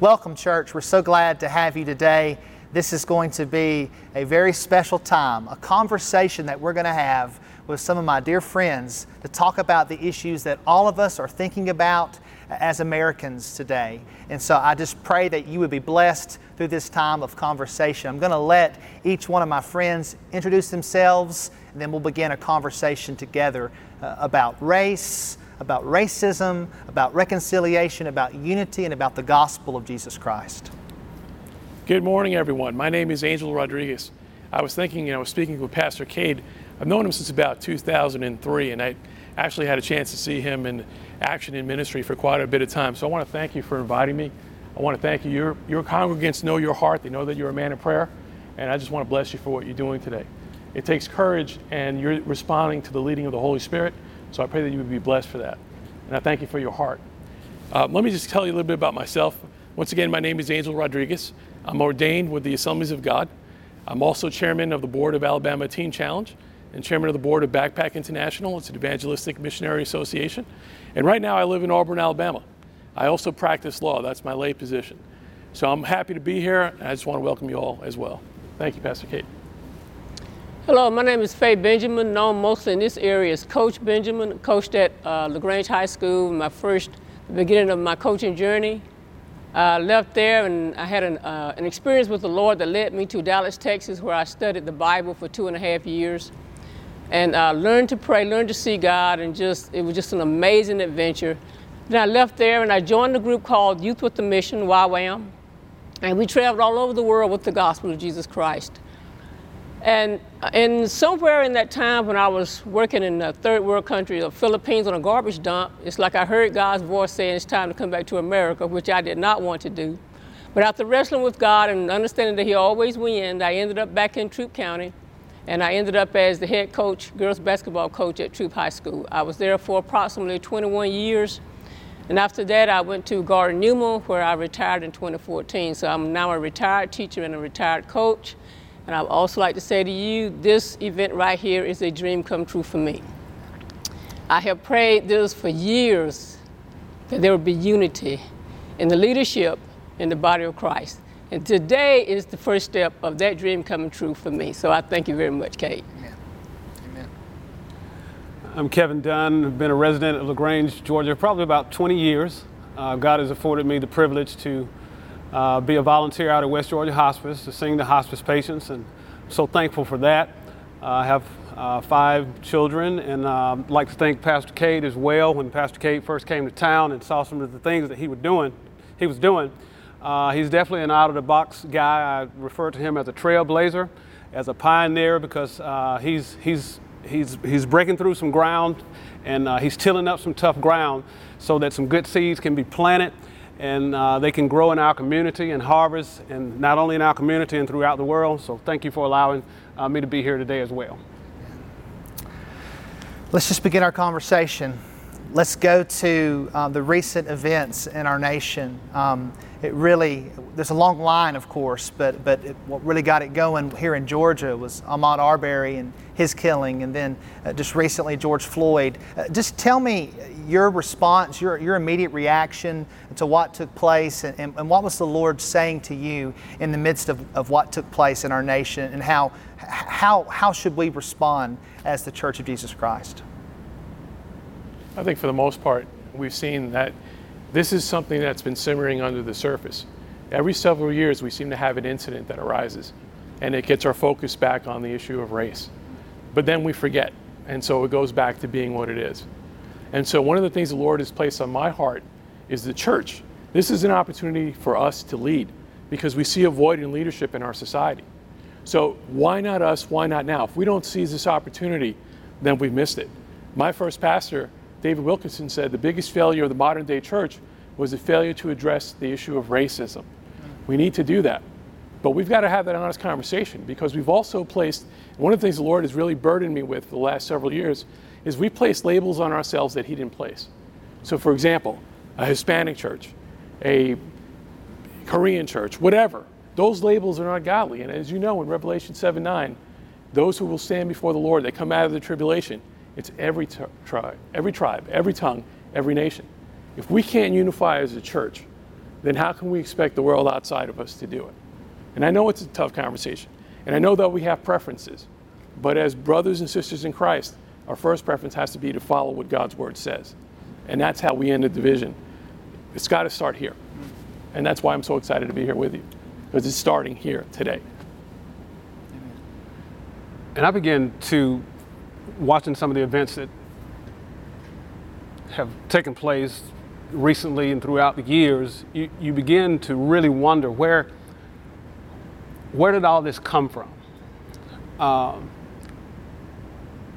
Welcome, church. We're so glad to have you today. This is going to be a very special time, a conversation that we're going to have with some of my dear friends to talk about the issues that all of us are thinking about as Americans today. And so I just pray that you would be blessed through this time of conversation. I'm going to let each one of my friends introduce themselves, and then we'll begin a conversation together about race, about racism, about reconciliation, about unity, and about the gospel of Jesus Christ. Good morning, everyone. My name is Angel Rodriguez. I was thinking, I was speaking with Pastor Cade. I've known him since about 2003, and I actually had a chance to see him in action in ministry for quite a bit of time. So I want to thank you for inviting me. I want to thank you. Your congregants know your heart. They know that you're a man of prayer, and I just want to bless you for what you're doing today. It takes courage, and you're responding to the leading of the Holy Spirit. So I pray that you would be blessed for that. And I thank you for your heart. Let me just tell you a little bit about myself. Once again, my name is Angel Rodriguez. I'm ordained with the Assemblies of God. I'm also chairman of the board of Alabama Teen Challenge and chairman of the board of Backpack International. It's an evangelistic missionary association. And right now I live in Auburn, Alabama. I also practice law. That's my lay position. So I'm happy to be here. I just want to welcome you all as well. Thank you, Pastor Cade. Hello, my name is Faye Benjamin, known mostly in this area as Coach Benjamin. Coached at LaGrange High School, the beginning of my coaching journey. I left there and I had an experience with the Lord that led me to Dallas, Texas, where I studied the Bible for 2.5 years. And I learned to pray, learned to see God, and it was just an amazing adventure. Then I left there and I joined a group called Youth with a Mission, YWAM. And we traveled all over the world with the gospel of Jesus Christ. And somewhere in that time when I was working in a third world country, the Philippines, on a garbage dump, it's like I heard God's voice saying it's time to come back to America, which I did not want to do. But after wrestling with God and understanding that He always wins, I ended up back in Troup County, and I ended up as the head coach, girls basketball coach at Troup High School. I was there for approximately 21 years. And after that, I went to Garden Newman, where I retired in 2014. So I'm now a retired teacher and a retired coach. And I would also like to say to you, this event right here is a dream come true for me. I have prayed this for years, that there would be unity in the leadership in the body of Christ. And today is the first step of that dream coming true for me. So I thank you very much, Kate. Amen. Amen. I'm Kevin Dunn. I've been a resident of LaGrange, Georgia, probably about 20 years. God has afforded me the privilege to be a volunteer out at West Georgia Hospice to sing to hospice patients, and I'm so thankful for that. I have 5 children, and I'd like to thank Pastor Cade as well. When Pastor Cade first came to town and saw some of the things that he was doing, he's definitely an out-of-the-box guy. I refer to him as a trailblazer, as a pioneer, because he's breaking through some ground, and he's tilling up some tough ground so that some good seeds can be planted, and they can grow in our community and harvest, and not only in our community and throughout the world. So thank you for allowing me to be here today as well. Let's just begin our conversation. Let's go to the recent events in our nation. There's a long line, of course, but what really got it going here in Georgia was Ahmaud Arbery and his killing, and then just recently George Floyd. Just tell me your response, your immediate reaction to what took place, and what was the Lord saying to you in the midst of what took place in our nation, and how should we respond as the Church of Jesus Christ? I think for the most part, we've seen that this is something that's been simmering under the surface. Every several years, we seem to have an incident that arises, and it gets our focus back on the issue of race. But then we forget, and so it goes back to being what it is. And so one of the things the Lord has placed on my heart is the church. This is an opportunity for us to lead, because we see a void in leadership in our society. So why not us? Why not now? If we don't seize this opportunity, then we've missed it. My first pastor, David Wilkinson, said the biggest failure of the modern day church was the failure to address the issue of racism. We need to do that, but we've got to have that honest conversation, because we've also placed, one of the things the Lord has really burdened me with for the last several years is we place labels on ourselves that He didn't place. So for example, a Hispanic church, a Korean church, whatever, those labels are not godly. And as you know, in Revelation 7:9, those who will stand before the Lord, that come out of the tribulation, it's every tribe, every tongue, every nation. If we can't unify as a church then how can we expect the world outside of us to do it? And I know it's a tough conversation, and I know that we have preferences, but as brothers and sisters in Christ, our first preference has to be to follow what God's word says. And that's how we end the division. It's got to start here. And that's why I'm so excited to be here with you, because it's starting here today. And I began to watching some of the events that have taken place recently and throughout the years, you begin to really wonder where did all this come from?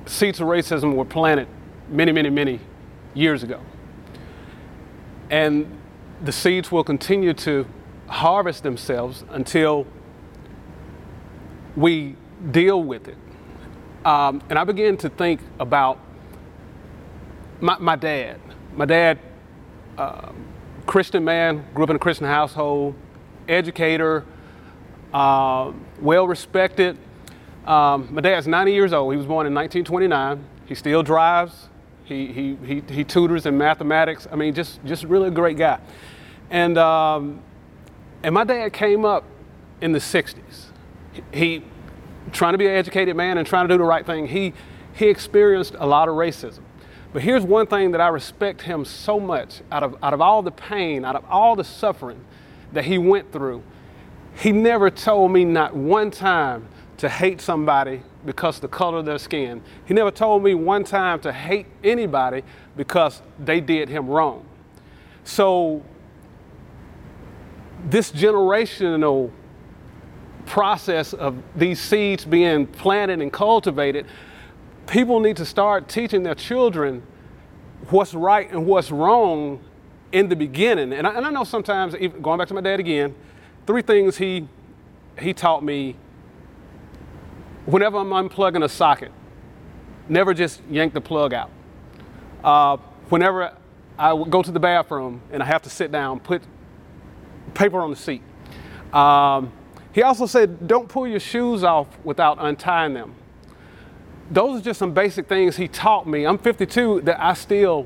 Seeds of racism were planted many, many, many years ago. And the seeds will continue to harvest themselves until we deal with it. And I began to think about my dad. My dad, Christian man, grew up in a Christian household, educator, well-respected. My dad's 90 years old. He was born in 1929. He still drives. He tutors in mathematics. I mean, just really a great guy. And my dad came up in the 60s. He trying to be an educated man and trying to do the right thing. He experienced a lot of racism. But here's one thing that I respect him so much, out of all the pain, out of all the suffering that he went through, he never told me not one time to hate somebody because of the color of their skin. He never told me one time to hate anybody because they did him wrong. So this generational process of these seeds being planted and cultivated, people need to start teaching their children what's right and what's wrong in the beginning. And I know sometimes, even going back to my dad again, three things he taught me whenever I'm unplugging a socket. Never just yank the plug out. Whenever I go to the bathroom and I have to sit down, put paper on the seat. He also said, don't pull your shoes off without untying them. Those are just some basic things he taught me. I'm 52 that I still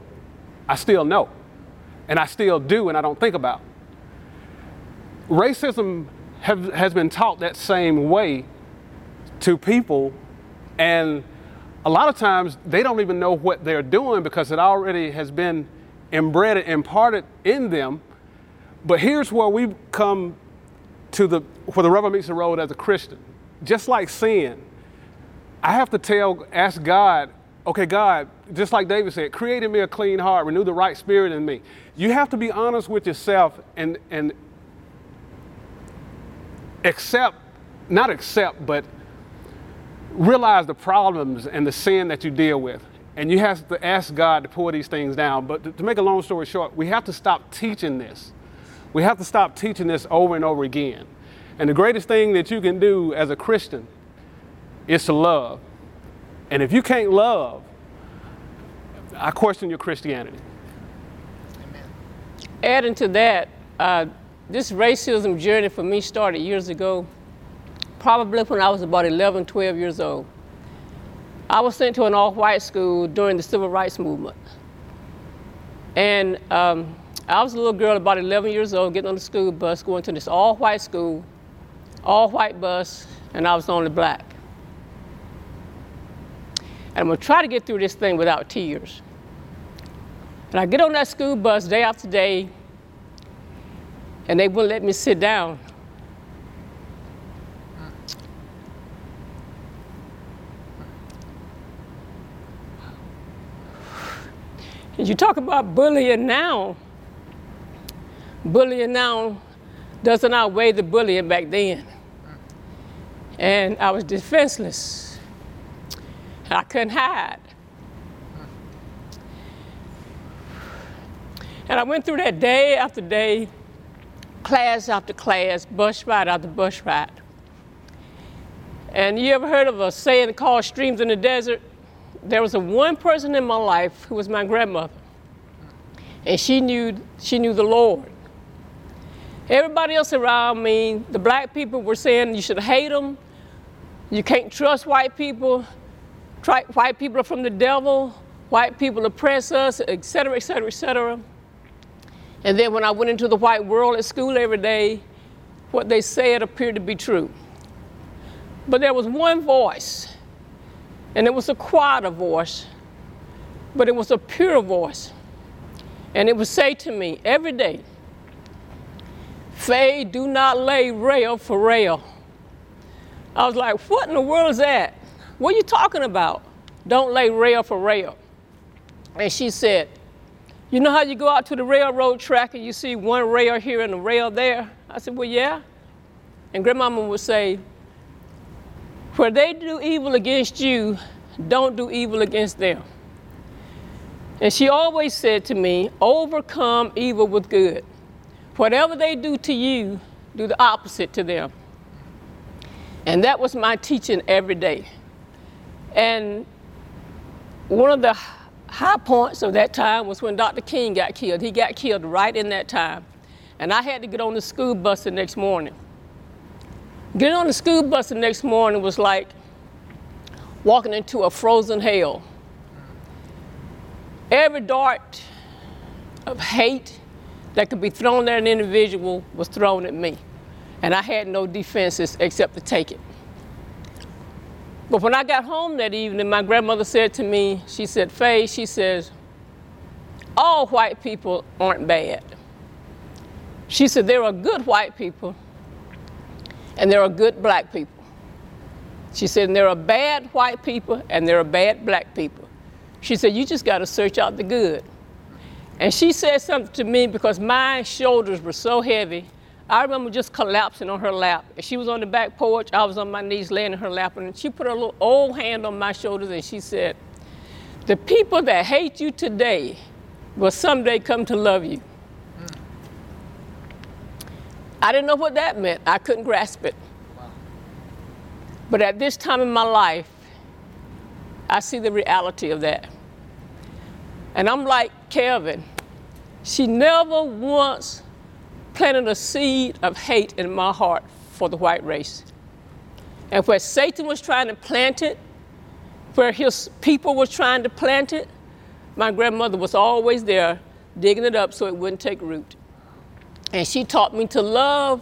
know, and I still do, and I don't think about. Racism has been taught that same way to people, and a lot of times they don't even know what they're doing because it already has been inbred and imparted in them. But here's where we come where the rubber meets the road as a Christian. Just like sin, I have to ask God, okay, God, just like David said, create in me a clean heart, renew the right spirit in me. You have to be honest with yourself and but realize the problems and the sin that you deal with. And you have to ask God to pour these things down. But to make a long story short, we have to stop teaching this. We have to stop teaching this over and over again. And the greatest thing that you can do as a Christian is to love. And if you can't love, I question your Christianity. Amen. Adding to that, this racism journey for me started years ago, probably when I was about 11, 12 years old. I was sent to an all-white school during the Civil Rights Movement. And I was a little girl about 11 years old, getting on the school bus, going to this all-white school, all-white bus, and I was only black. And I'm gonna try to get through this thing without tears. And I get on that school bus day after day, and they wouldn't let me sit down. And you talk about bullying now. Bullying now doesn't outweigh the bullying back then. And I was defenseless. I couldn't hide. And I went through that day after day, class after class, bus ride after bus ride. And you ever heard of a saying called streams in the desert? There was one person in my life who was my grandmother. And she knew the Lord. Everybody else around me, the black people were saying you should hate them. You can't trust white people. White people are from the devil. White people oppress us, et cetera, et cetera, et cetera. And then when I went into the white world at school every day, what they said appeared to be true. But there was one voice, and it was a quieter voice, but it was a pure voice. And it would say to me every day, "Faye, do not lay rail for rail." I was like, what in the world is that? What are you talking about? Don't lay rail for rail. And she said, "You know how you go out to the railroad track and you see one rail here and a rail there?" I said, "Well, yeah." And Grandmama would say, "Where they do evil against you, don't do evil against them." And she always said to me, "Overcome evil with good. Whatever they do to you, do the opposite to them." And that was my teaching every day. And one of the high points of that time was when Dr. King got killed. He got killed right in that time. And I had to get on the school bus the next morning. Getting on the school bus the next morning was like walking into a frozen hell. Every dart of hate that could be thrown at an individual was thrown at me. And I had no defenses except to take it. But when I got home that evening, my grandmother said to me, she said, "Faye," she says, "all white people aren't bad." She said, "There are good white people and there are good black people." She said, "And there are bad white people and there are bad black people." She said, "You just got to search out the good." And she said something to me because my shoulders were so heavy. I remember just collapsing on her lap. She was on the back porch, I was on my knees laying in her lap, and she put her little old hand on my shoulders and she said, "The people that hate you today will someday come to love you." Mm. I didn't know what that meant. I couldn't grasp it. Wow. But at this time in my life, I see the reality of that. And I'm like Kevin, she never once planted a seed of hate in my heart for the white race. And where Satan was trying to plant it, where his people were trying to plant it, my grandmother was always there digging it up so it wouldn't take root. And she taught me to love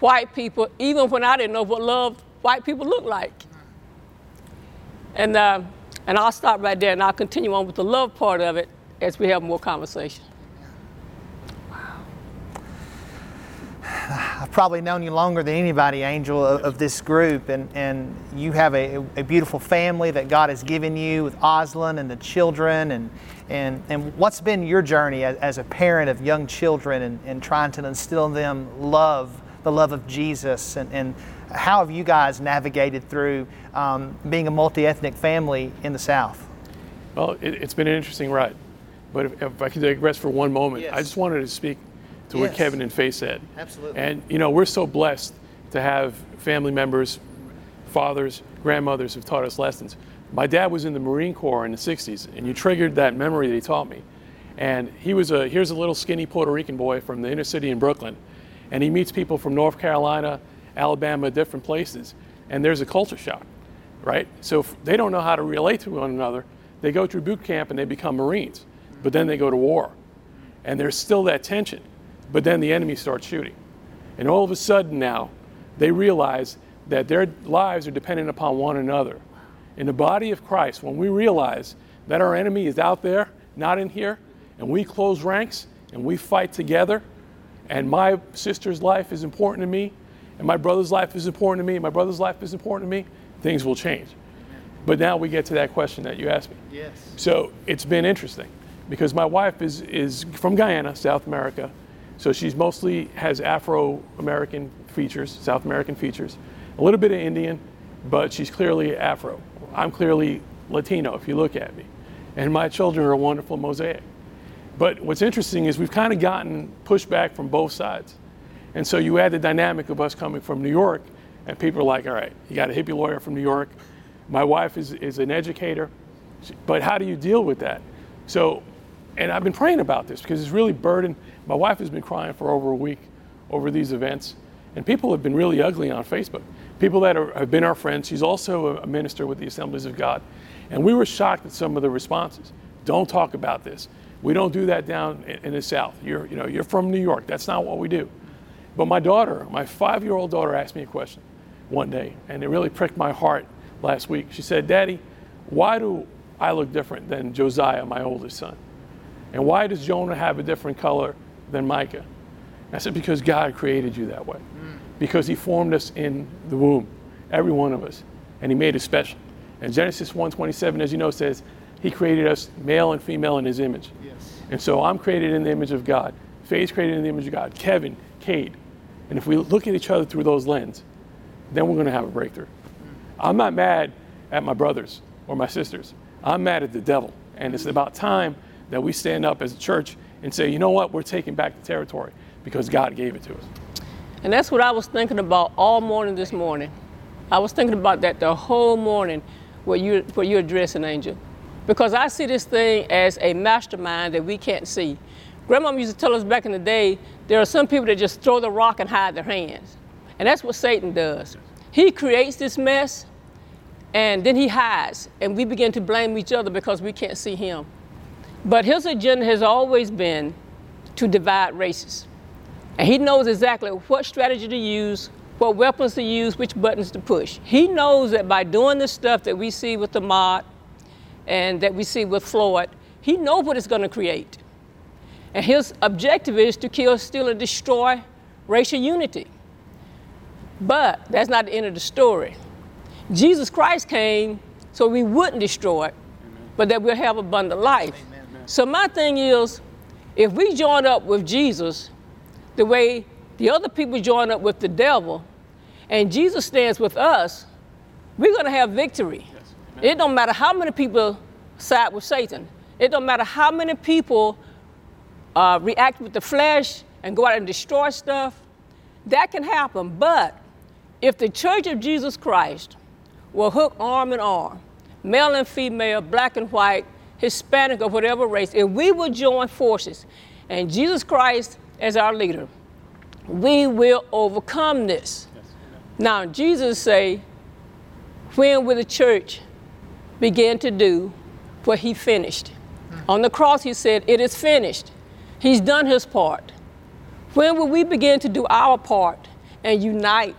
white people, even when I didn't know what love white people looked like. And I'll stop right there and I'll continue on with the love part of it as we have more conversation. I've probably known you longer than anybody, Angel, of this group, and you have a beautiful family that God has given you with Oslin and the children, and what's been your journey as a parent of young children and trying to instill in them the love of Jesus, and how have you guys navigated through being a multi-ethnic family in the South? Well, it's been an interesting ride, but if I could digress for one moment, yes. I just wanted to speak to yes. what Kevin and Faye said. Absolutely. And you know, we're so blessed to have family members, fathers, grandmothers who've taught us lessons. My dad was in the Marine Corps in the 60s, and you triggered that memory that he taught me. And he was here's a little skinny Puerto Rican boy from the inner city in Brooklyn. And he meets people from North Carolina, Alabama, different places. And there's a culture shock, right? So if they don't know how to relate to one another. They go through boot camp and they become Marines, but then they go to war. And there's still that tension. But then the enemy starts shooting. And all of a sudden now, they realize that their lives are dependent upon one another. In the body of Christ, when we realize that our enemy is out there, not in here, and we close ranks and we fight together, and my sister's life is important to me, and my brother's life is important to me, and my brother's life is important to me, things will change. But now we get to that question that you asked me. Yes. So it's been interesting because my wife is from Guyana, South America. So she's mostly has Afro-American features, South American features, a little bit of Indian, but she's clearly Afro. I'm clearly Latino if you look at me. And my children are a wonderful mosaic. But what's interesting is we've kind of gotten pushback from both sides. And so you add the dynamic of us coming from New York, and people are like, all right, you got a hippie lawyer from New York. My wife is an educator, but how do you deal with that? So, and I've been praying about this because it's really burdened. My wife has been crying for over a week over these events, and people have been really ugly on Facebook. People that have been our friends. She's also a minister with the Assemblies of God. And we were shocked at some of the responses. Don't talk about this. We don't do that down in the South. You're from New York. That's not what we do. But my daughter, my 5-year-old daughter, asked me a question one day, and it really pricked my heart last week. She said, "Daddy, why do I look different than Josiah, my oldest son? And why does Jonah have a different color than Micah?" And I said, "Because God created you that way. Because he formed us in the womb, every one of us, and he made us special." And Genesis 1:27, as you know, says he created us male and female in his image. Yes. And so I'm created in the image of God. Faye's created in the image of God. Kevin, Cade. And if we look at each other through those lenses, then we're going to have a breakthrough. I'm not mad at my brothers or my sisters. I'm mad at the devil. And it's about time that we stand up as a church and say, you know what, we're taking back the territory because God gave it to us. And that's what I was thinking about all morning this morning. I was thinking about that the whole morning where you're addressing Angel. Because I see this thing as a mastermind that we can't see. Grandmama used to tell us back in the day, there are some people that just throw the rock and hide their hands. And that's what Satan does. He creates this mess, and then he hides. And we begin to blame each other because we can't see him. But his agenda has always been to divide races. And he knows exactly what strategy to use, what weapons to use, which buttons to push. He knows that by doing the stuff that we see with Ahmaud and that we see with Floyd, he knows what it's going to create. And his objective is to kill, steal, and destroy racial unity. But that's not the end of the story. Jesus Christ came so we wouldn't destroy it, but that we'll have abundant life. Amen. So my thing is, if we join up with Jesus the way the other people join up with the devil, and Jesus stands with us, we're going to have victory. Yes. It don't matter how many people side with Satan. It don't matter how many people react with the flesh and go out and destroy stuff. That can happen, but if the Church of Jesus Christ will hook arm in arm, male and female, black and white, Hispanic or whatever race, if we will join forces and Jesus Christ as our leader, we will overcome this. Yes. Now, Jesus say, when will the church begin to do what he finished? On the cross, he said, it is finished. He's done his part. When will we begin to do our part and unite,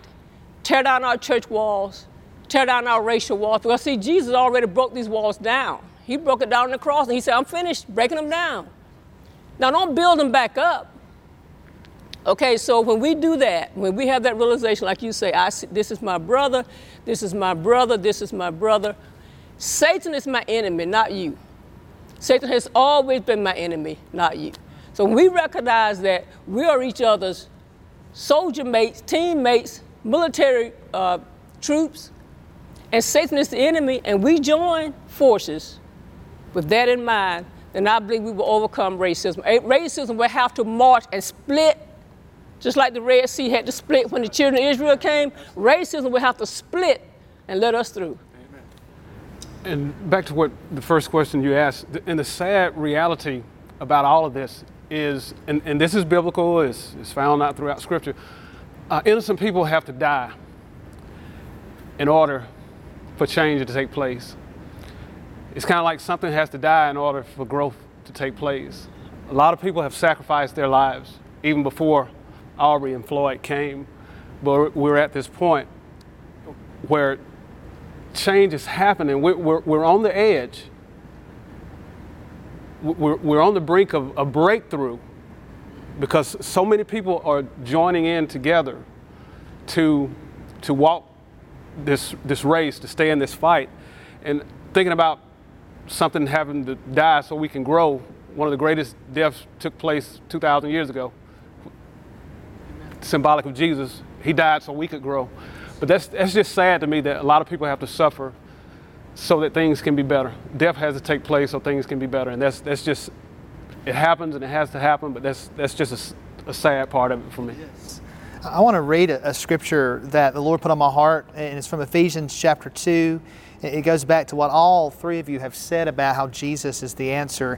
tear down our church walls, tear down our racial walls? Well, see, Jesus already broke these walls down. He broke it down on the cross, and he said, I'm finished breaking them down. Now, don't build them back up. Okay, so when we do that, when we have that realization, like you say, this is my brother, this is my brother, this is my brother. Satan is my enemy, not you. Satan has always been my enemy, not you. So when we recognize that we are each other's soldier mates, teammates, military troops, and Satan is the enemy, and we join forces with that in mind, then I believe we will overcome racism. Racism will have to march and split. Just like the Red Sea had to split when the children of Israel came, racism would have to split and let us through. Amen. And back to what the first question you asked, and the sad reality about all of this is, and this is biblical, it's found out throughout Scripture, innocent people have to die in order for change to take place. It's kind of like something has to die in order for growth to take place. A lot of people have sacrificed their lives even before Arbery and Floyd came, but we're at this point where change is happening. We're on the edge. We're on the brink of a breakthrough because so many people are joining in together to walk this race, to stay in this fight. And thinking about something having to die so we can grow, one of the greatest deaths took place 2,000 years ago. Symbolic of Jesus, he died so we could grow. But that's just sad to me that a lot of people have to suffer so that things can be better. Death has to take place so things can be better, and that's just, it happens and it has to happen, but that's just a sad part of it for me. Yes. I want to read a scripture that the Lord put on my heart, and it's from Ephesians chapter 2. It goes back to what all three of you have said about how Jesus is the answer.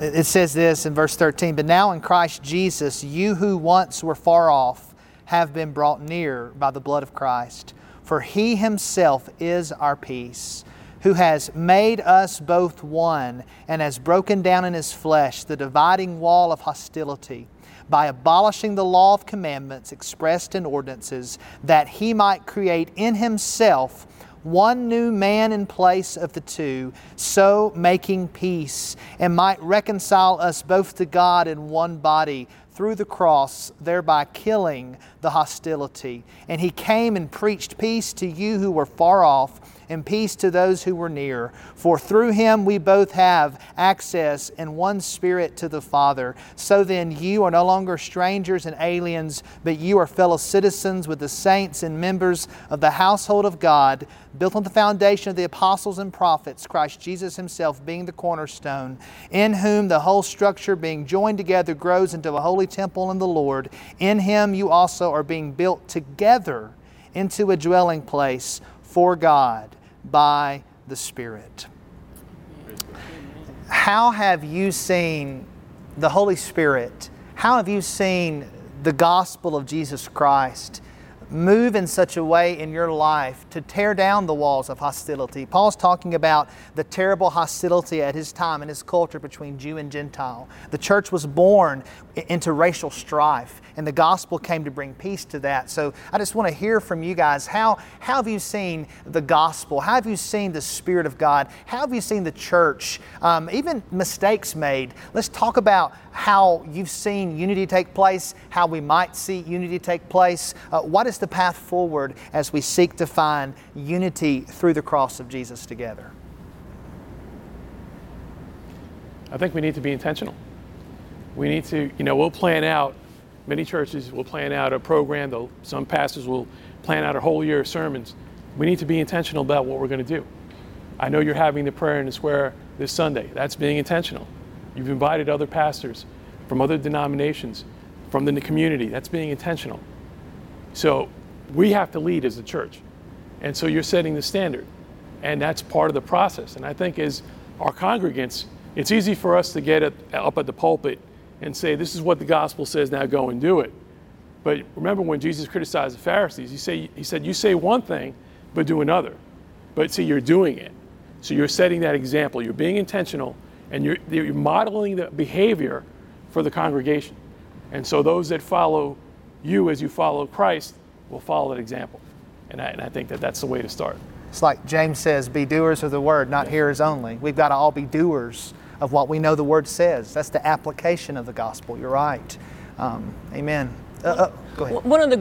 It says this in verse 13, "But now in Christ Jesus, you who once were far off have been brought near by the blood of Christ. For he himself is our peace, who has made us both one and has broken down in His flesh the dividing wall of hostility by abolishing the law of commandments expressed in ordinances, that He might create in Himself one new man in place of the two, so making peace, and might reconcile us both to God in one body through the cross, thereby killing the hostility. And He came and preached peace to you who were far off, and peace to those who were near. For through Him we both have access in one Spirit to the Father. So then you are no longer strangers and aliens, but you are fellow citizens with the saints and members of the household of God, built on the foundation of the apostles and prophets, Christ Jesus Himself being the cornerstone, in whom the whole structure being joined together grows into a holy temple in the Lord. In Him you also are being built together into a dwelling place for God by the Spirit. How have you seen the Holy Spirit? How have you seen the gospel of Jesus Christ move in such a way in your life to tear down the walls of hostility? Paul's talking about the terrible hostility at his time and his culture between Jew and Gentile. The church was born into racial strife, and the gospel came to bring peace to that. So I just want to hear from you guys. How have you seen the gospel? How have you seen the Spirit of God? How have you seen the church? Even mistakes made. Let's talk about how you've seen unity take place, how we might see unity take place. What is the path forward as we seek to find unity through the cross of Jesus together? I think we need to be intentional. We need to, we'll plan out, many churches will plan out a program, some pastors will plan out a whole year of sermons. We need to be intentional about what we're going to do. I know you're having the prayer in the square this Sunday. That's being intentional. You've invited other pastors from other denominations, from the community. That's being intentional. So we have to lead as a church. And so you're setting the standard. And that's part of the process. And I think as our congregants, it's easy for us to get up at the pulpit and say, this is what the gospel says, now go and do it. But remember when Jesus criticized the Pharisees, he said, you say one thing, but do another. But see, you're doing it. So you're setting that example. You're being intentional. And you're modeling the behavior for the congregation. And so those that follow you as you follow Christ will follow that example. And I think that that's the way to start. It's like James says, be doers of the word, not hearers only. We've got to all be doers of what we know the word says. That's the application of the gospel. You're right. Amen. Go ahead. One of the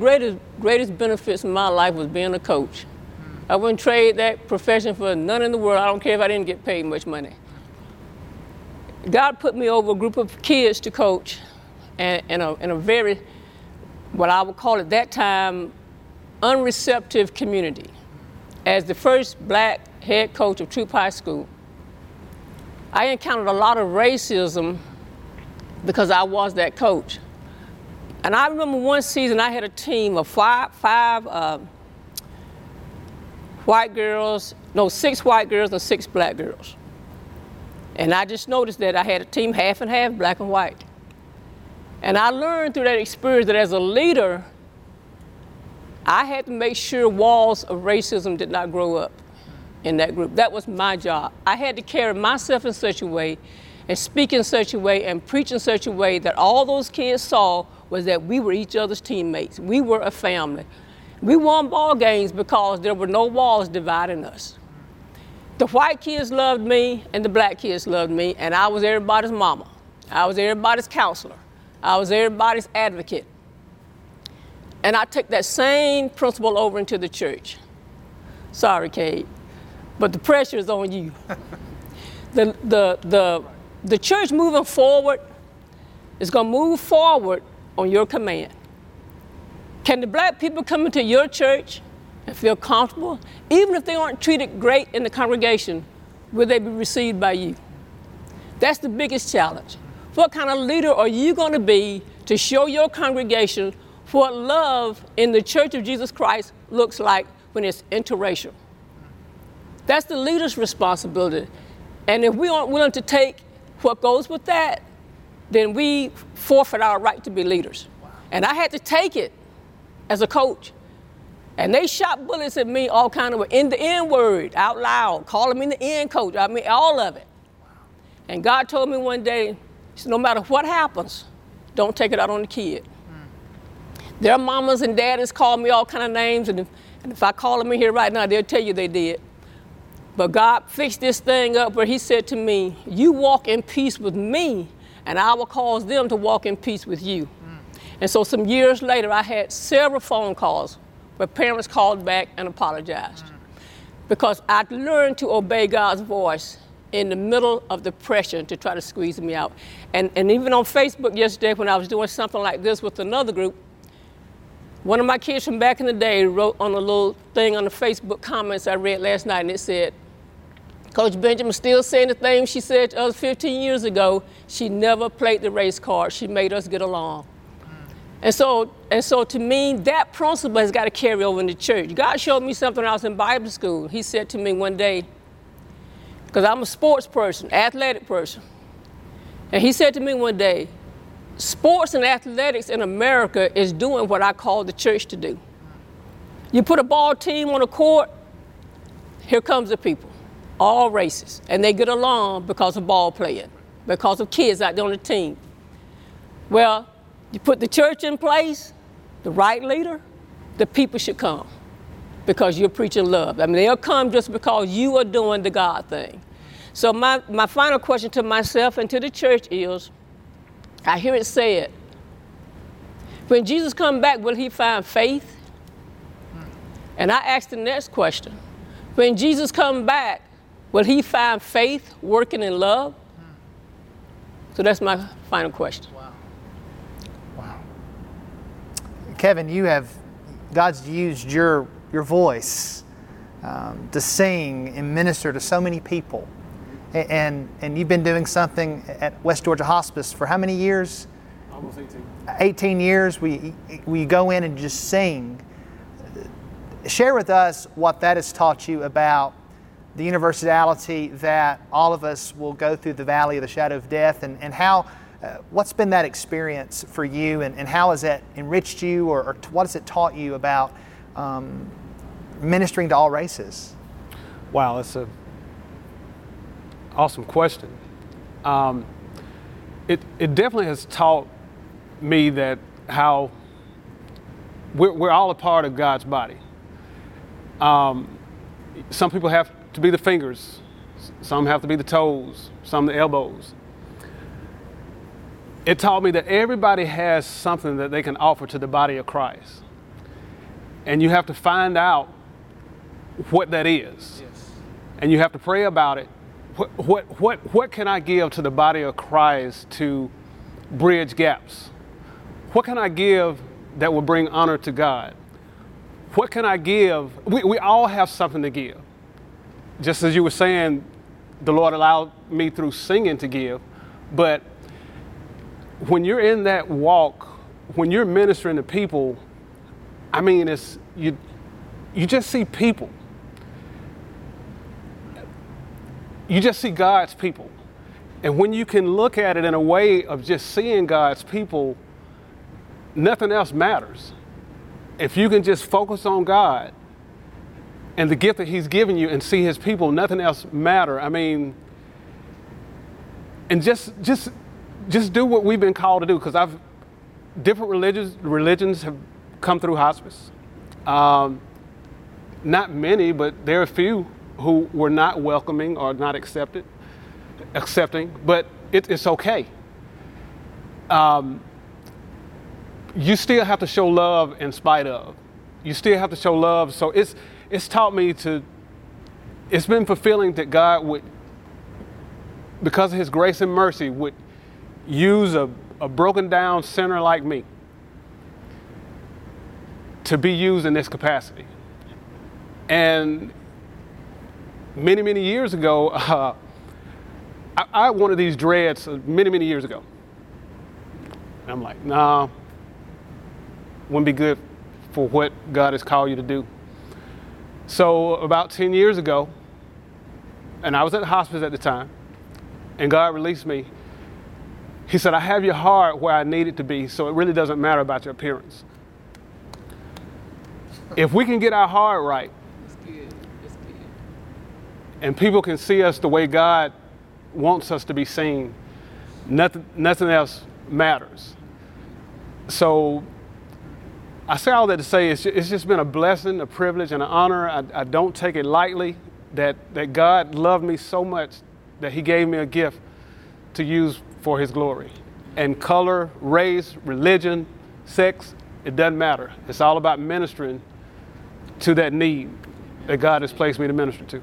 greatest benefits in my life was being a coach. I wouldn't trade that profession for none in the world. I don't care if I didn't get paid much money. God put me over a group of kids to coach in a very, what I would call at that time, unreceptive community. As the first black head coach of Troup High School, I encountered a lot of racism because I was that coach. And I remember one season I had a team of six white girls and six black girls. And I just noticed that I had a team half and half, black and white. And I learned through that experience that as a leader, I had to make sure walls of racism did not grow up in that group. That was my job. I had to carry myself in such a way and speak in such a way and preach in such a way that all those kids saw was that we were each other's teammates. We were a family. We won ball games because there were no walls dividing us. The white kids loved me and the black kids loved me, and I was everybody's mama. I was everybody's counselor. I was everybody's advocate. And I took that same principle over into the church. Sorry, Cade, but the pressure is on you. The church moving forward is going to move forward on your command. Can the black people come into your church and feel comfortable? Even if they aren't treated great in the congregation, will they be received by you? That's the biggest challenge. What kind of leader are you going to be to show your congregation what love in the Church of Jesus Christ looks like when it's interracial? That's the leader's responsibility. And if we aren't willing to take what goes with that, then we forfeit our right to be leaders. Wow. And I had to take it as a coach. And they shot bullets at me, all kind of, in the N-word, out loud, calling me the N-coach, I mean, all of it. And God told me one day, he said, no matter what happens, don't take it out on the kid. Mm. Their mamas and daddies called me all kind of names, and if I call them in here right now, they'll tell you they did. But God fixed this thing up where he said to me, you walk in peace with me, and I will cause them to walk in peace with you. Mm. And so some years later, I had several phone calls where parents called back and apologized. Mm. Because I learned to obey God's voice in the middle of the pressure to try to squeeze me out. And even on Facebook yesterday, when I was doing something like this with another group, one of my kids from back in the day wrote on a little thing on the Facebook comments I read last night, and it said, Coach Benjamin still saying the things she said to us 15 years ago. She never played the race card. She made us get along. Mm. And so to me, that principle has got to carry over in the church. God showed me something when I was in Bible school. He said to me one day, because I'm a sports person, athletic person. And he said to me one day, sports and athletics in America is doing what I call the church to do. You put a ball team on a court, here comes the people, all races. And they get along because of ball playing, because of kids out there on the team. Well, you put the church in place, the right leader, the people should come. Because you're preaching love. I mean, they'll come just because you are doing the God thing. So my final question to myself and to the church is, I hear it said, when Jesus comes back, will he find faith? And I ask the next question, when Jesus comes back, will he find faith working in love? So that's my final question. Wow. Wow. Kevin, God's used your voice to sing and minister to so many people. And you've been doing something at West Georgia Hospice for how many years? Almost 18. 18 years. We go in and just sing. Share with us what that has taught you about the universality that all of us will go through the valley of the shadow of death, and how, what's been that experience for you, and how has that enriched you, or what has it taught you about ministering to all races? Wow, that's an awesome question. It definitely has taught me that how we're all a part of God's body. Some people have to be the fingers, some have to be the toes, some the elbows. It taught me that everybody has something that they can offer to the body of Christ. And you have to find out what that is. Yes. And you have to pray about it. What can I give to the body of Christ to bridge gaps? What can I give that will bring honor to God? What can I give? We all have something to give. Just as you were saying, the Lord allowed me through singing to give. But when you're in that walk, when you're ministering to people, I mean, it's you just see people. You just see God's people. And when you can look at it in a way of just seeing God's people, nothing else matters. If you can just focus on God and the gift that he's given you and see his people, nothing else matter. I mean, and just do what we've been called to do, because different religions have come through hospice. Not many, but there are a few who were not welcoming or not accepting, but it's okay. You still have to show love in spite of. You still have to show love. So it's taught me it's been fulfilling that God would, because of his grace and mercy, would use a broken down sinner like me to be used in this capacity. And many, many years ago, I had one of these dreads many, many years ago. And I'm like, nah, wouldn't be good for what God has called you to do. So about 10 years ago, and I was at the hospice at the time, and God released me. He said, I have your heart where I need it to be, so it really doesn't matter about your appearance. If we can get our heart right, That's good. And people can see us the way God wants us to be seen, nothing else matters. So I say all that to say it's just been a blessing, a privilege, and an honor. I don't take it lightly that God loved me so much that he gave me a gift to use for his glory. And color, race, religion, sex, it doesn't matter. It's all about ministering to that need that God has placed me to minister to.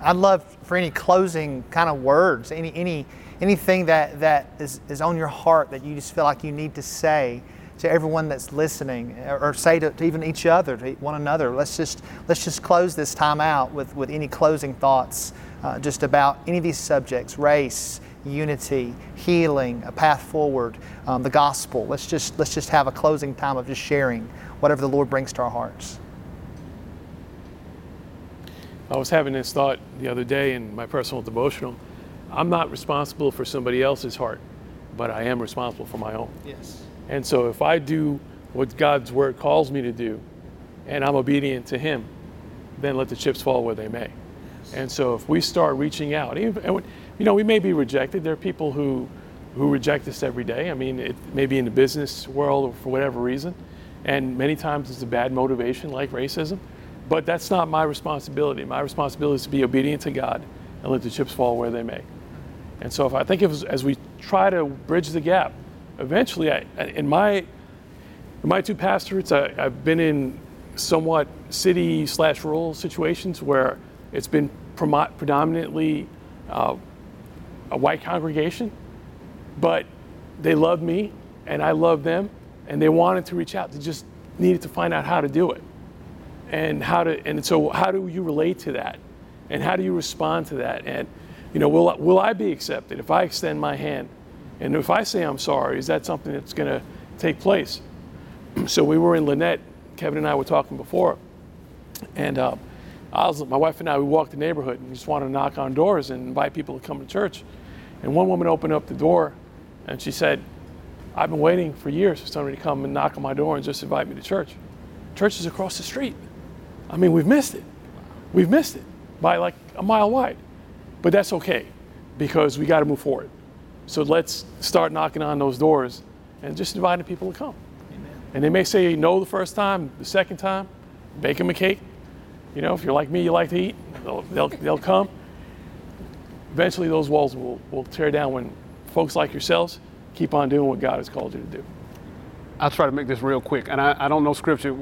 I'd love for any closing kind of words, anything that is on your heart that you just feel like you need to say to everyone that's listening, or say to even each other, to one another. Let's just close this time out with any closing thoughts just about any of these subjects: race, unity, healing, a path forward, the gospel. Let's just have a closing time of just sharing whatever the Lord brings to our hearts. I was having this thought the other day in my personal devotional. I'm not responsible for somebody else's heart, but I am responsible for my own. Yes. And so if I do what God's word calls me to do, and I'm obedient to him, then let the chips fall where they may. And so if we start reaching out, even, you know, we may be rejected. There are people who reject us every day. I mean, it may be in the business world or for whatever reason. And many times it's a bad motivation like racism. But that's not my responsibility. My responsibility is to be obedient to God and let the chips fall where they may. And so as we try to bridge the gap, eventually, in my two pastorates, I've been in somewhat city/rural situations where it's been predominantly a white congregation, but they loved me and I loved them, and they wanted to reach out. They just needed to find out how to do it, and so how do you relate to that, and how do you respond to that, and you know, will I be accepted if I extend my hand? And if I say I'm sorry, is that something that's going to take place? So we were in Lynette, Kevin and I were talking before, and my wife and I, we walked the neighborhood and we just wanted to knock on doors and invite people to come to church. And one woman opened up the door and she said, I've been waiting for years for somebody to come and knock on my door and just invite me to church. Church is across the street. I mean, we've missed it. We've missed it by like a mile wide. But that's okay, because we got to move forward. So let's start knocking on those doors and just inviting people to come. Amen. And they may say no the first time, the second time, bake them a cake. You know, if you're like me, you like to eat, they'll come. Eventually those walls will tear down when folks like yourselves keep on doing what God has called you to do. I'll try to make this real quick. And I don't know scripture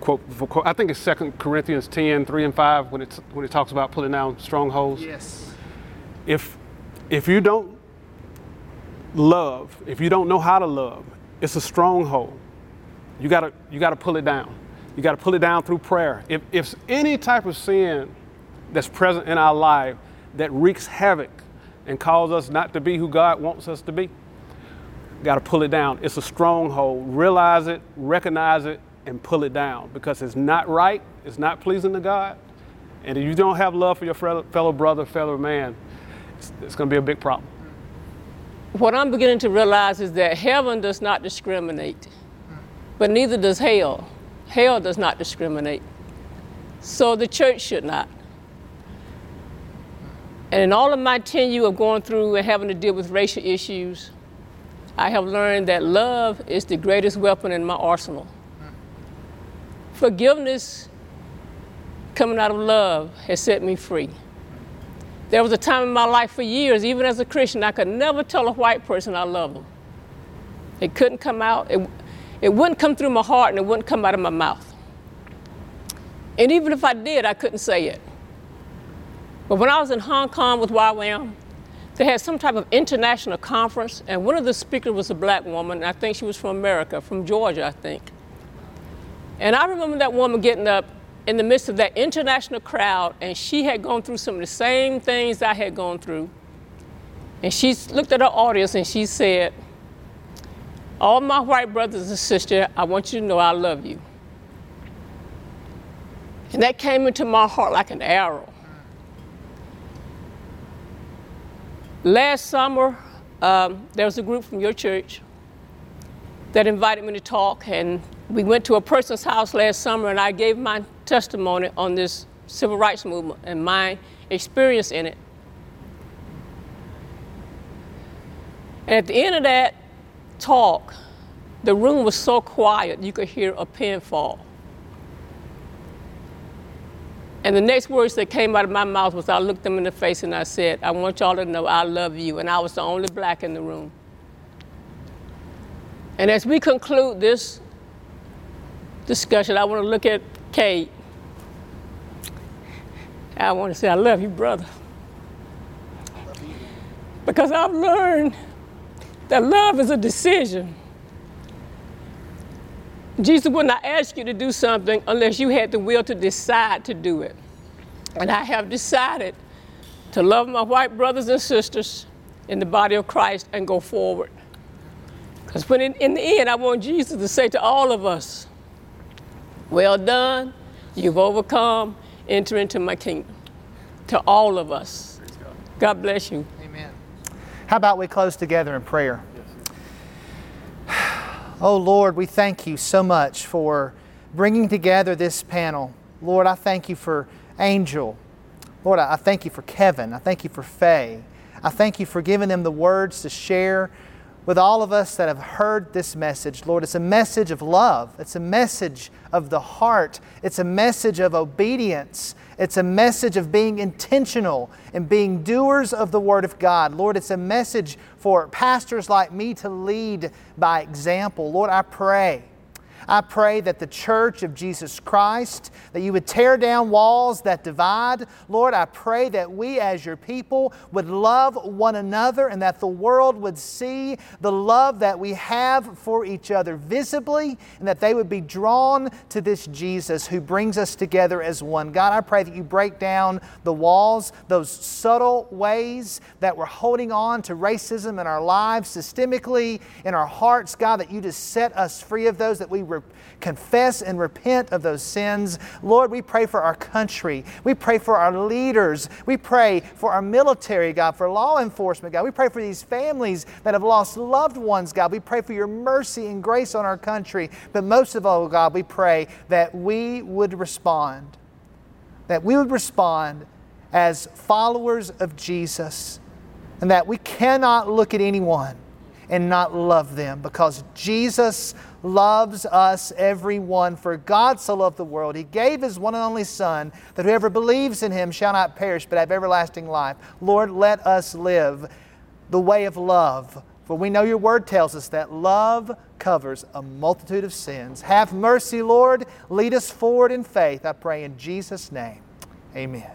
quote for quote. I think it's 2 Corinthians 10:3-5 when it talks about pulling down strongholds. Yes. If you don't love, if you don't know how to love, it's a stronghold. You gotta pull it down. You gotta pull it down through prayer. If any type of sin that's present in our life that wreaks havoc and causes us not to be who God wants us to be, you gotta pull it down. It's a stronghold. Realize it, recognize it, and pull it down, because it's not right, it's not pleasing to God, and if you don't have love for your fellow brother, fellow man, it's gonna be a big problem. What I'm beginning to realize is that heaven does not discriminate, but neither does hell. Hell does not discriminate. So the church should not. And in all of my tenure of going through and having to deal with racial issues, I have learned that love is the greatest weapon in my arsenal. Forgiveness coming out of love has set me free. There was a time in my life for years, even as a Christian, I could never tell a white person I love them. It couldn't come out. It wouldn't come through my heart, and it wouldn't come out of my mouth. And even if I did, I couldn't say it. But when I was in Hong Kong with YWAM, they had some type of international conference, and one of the speakers was a black woman, and I think she was from America, from Georgia, I think. And I remember that woman getting up in the midst of that international crowd, and she had gone through some of the same things I had gone through. And she looked at her audience and she said, all my white brothers and sisters, I want you to know I love you. And that came into my heart like an arrow. Last summer, there was a group from your church that invited me to talk, and We went to a person's house last summer and I gave my testimony on this civil rights movement and my experience in it. And at the end of that talk, the room was so quiet you could hear a pin fall. And the next words that came out of my mouth was I looked them in the face and I said, I want y'all to know I love you. And I was the only black in the room. And as we conclude this discussion, I want to look at Cade. I want to say, I love you, brother. Because I've learned that love is a decision. Jesus would not ask you to do something unless you had the will to decide to do it. And I have decided to love my white brothers and sisters in the body of Christ and go forward. Because when in the end, I want Jesus to say to all of us, well done, you've overcome, enter into my kingdom. To all of us. God bless you. Amen. How about we close together in prayer? Oh, Lord, we thank you so much for bringing together this panel. Lord, I thank you for Angel. Lord, I thank you for Kevin. I thank you for Faye. I thank you for giving them the words to share with all of us that have heard this message. Lord, it's a message of love. It's a message of the heart. It's a message of obedience. It's a message of being intentional and being doers of the Word of God. Lord, it's a message for pastors like me to lead by example. Lord, I pray that the church of Jesus Christ, that you would tear down walls that divide. Lord, I pray that we as your people would love one another and that the world would see the love that we have for each other visibly and that they would be drawn to this Jesus who brings us together as one. God, I pray that you break down the walls, those subtle ways that we're holding on to racism in our lives, systemically, in our hearts. God, that you just set us free of those, that we confess and repent of those sins. Lord, we pray for our country. We pray for our leaders. We pray for our military, God, for law enforcement, God. We pray for these families that have lost loved ones, God. We pray for your mercy and grace on our country. But most of all, God, we pray that we would respond. That we would respond as followers of Jesus. And that we cannot look at anyone and not love them, because Jesus loves us, everyone. For God so loved the world, he gave his one and only Son, that whoever believes in him shall not perish but have everlasting life. Lord, let us live the way of love, for we know your word tells us that love covers a multitude of sins. Have mercy, Lord. Lead us forward in faith, I pray in Jesus' name. Amen.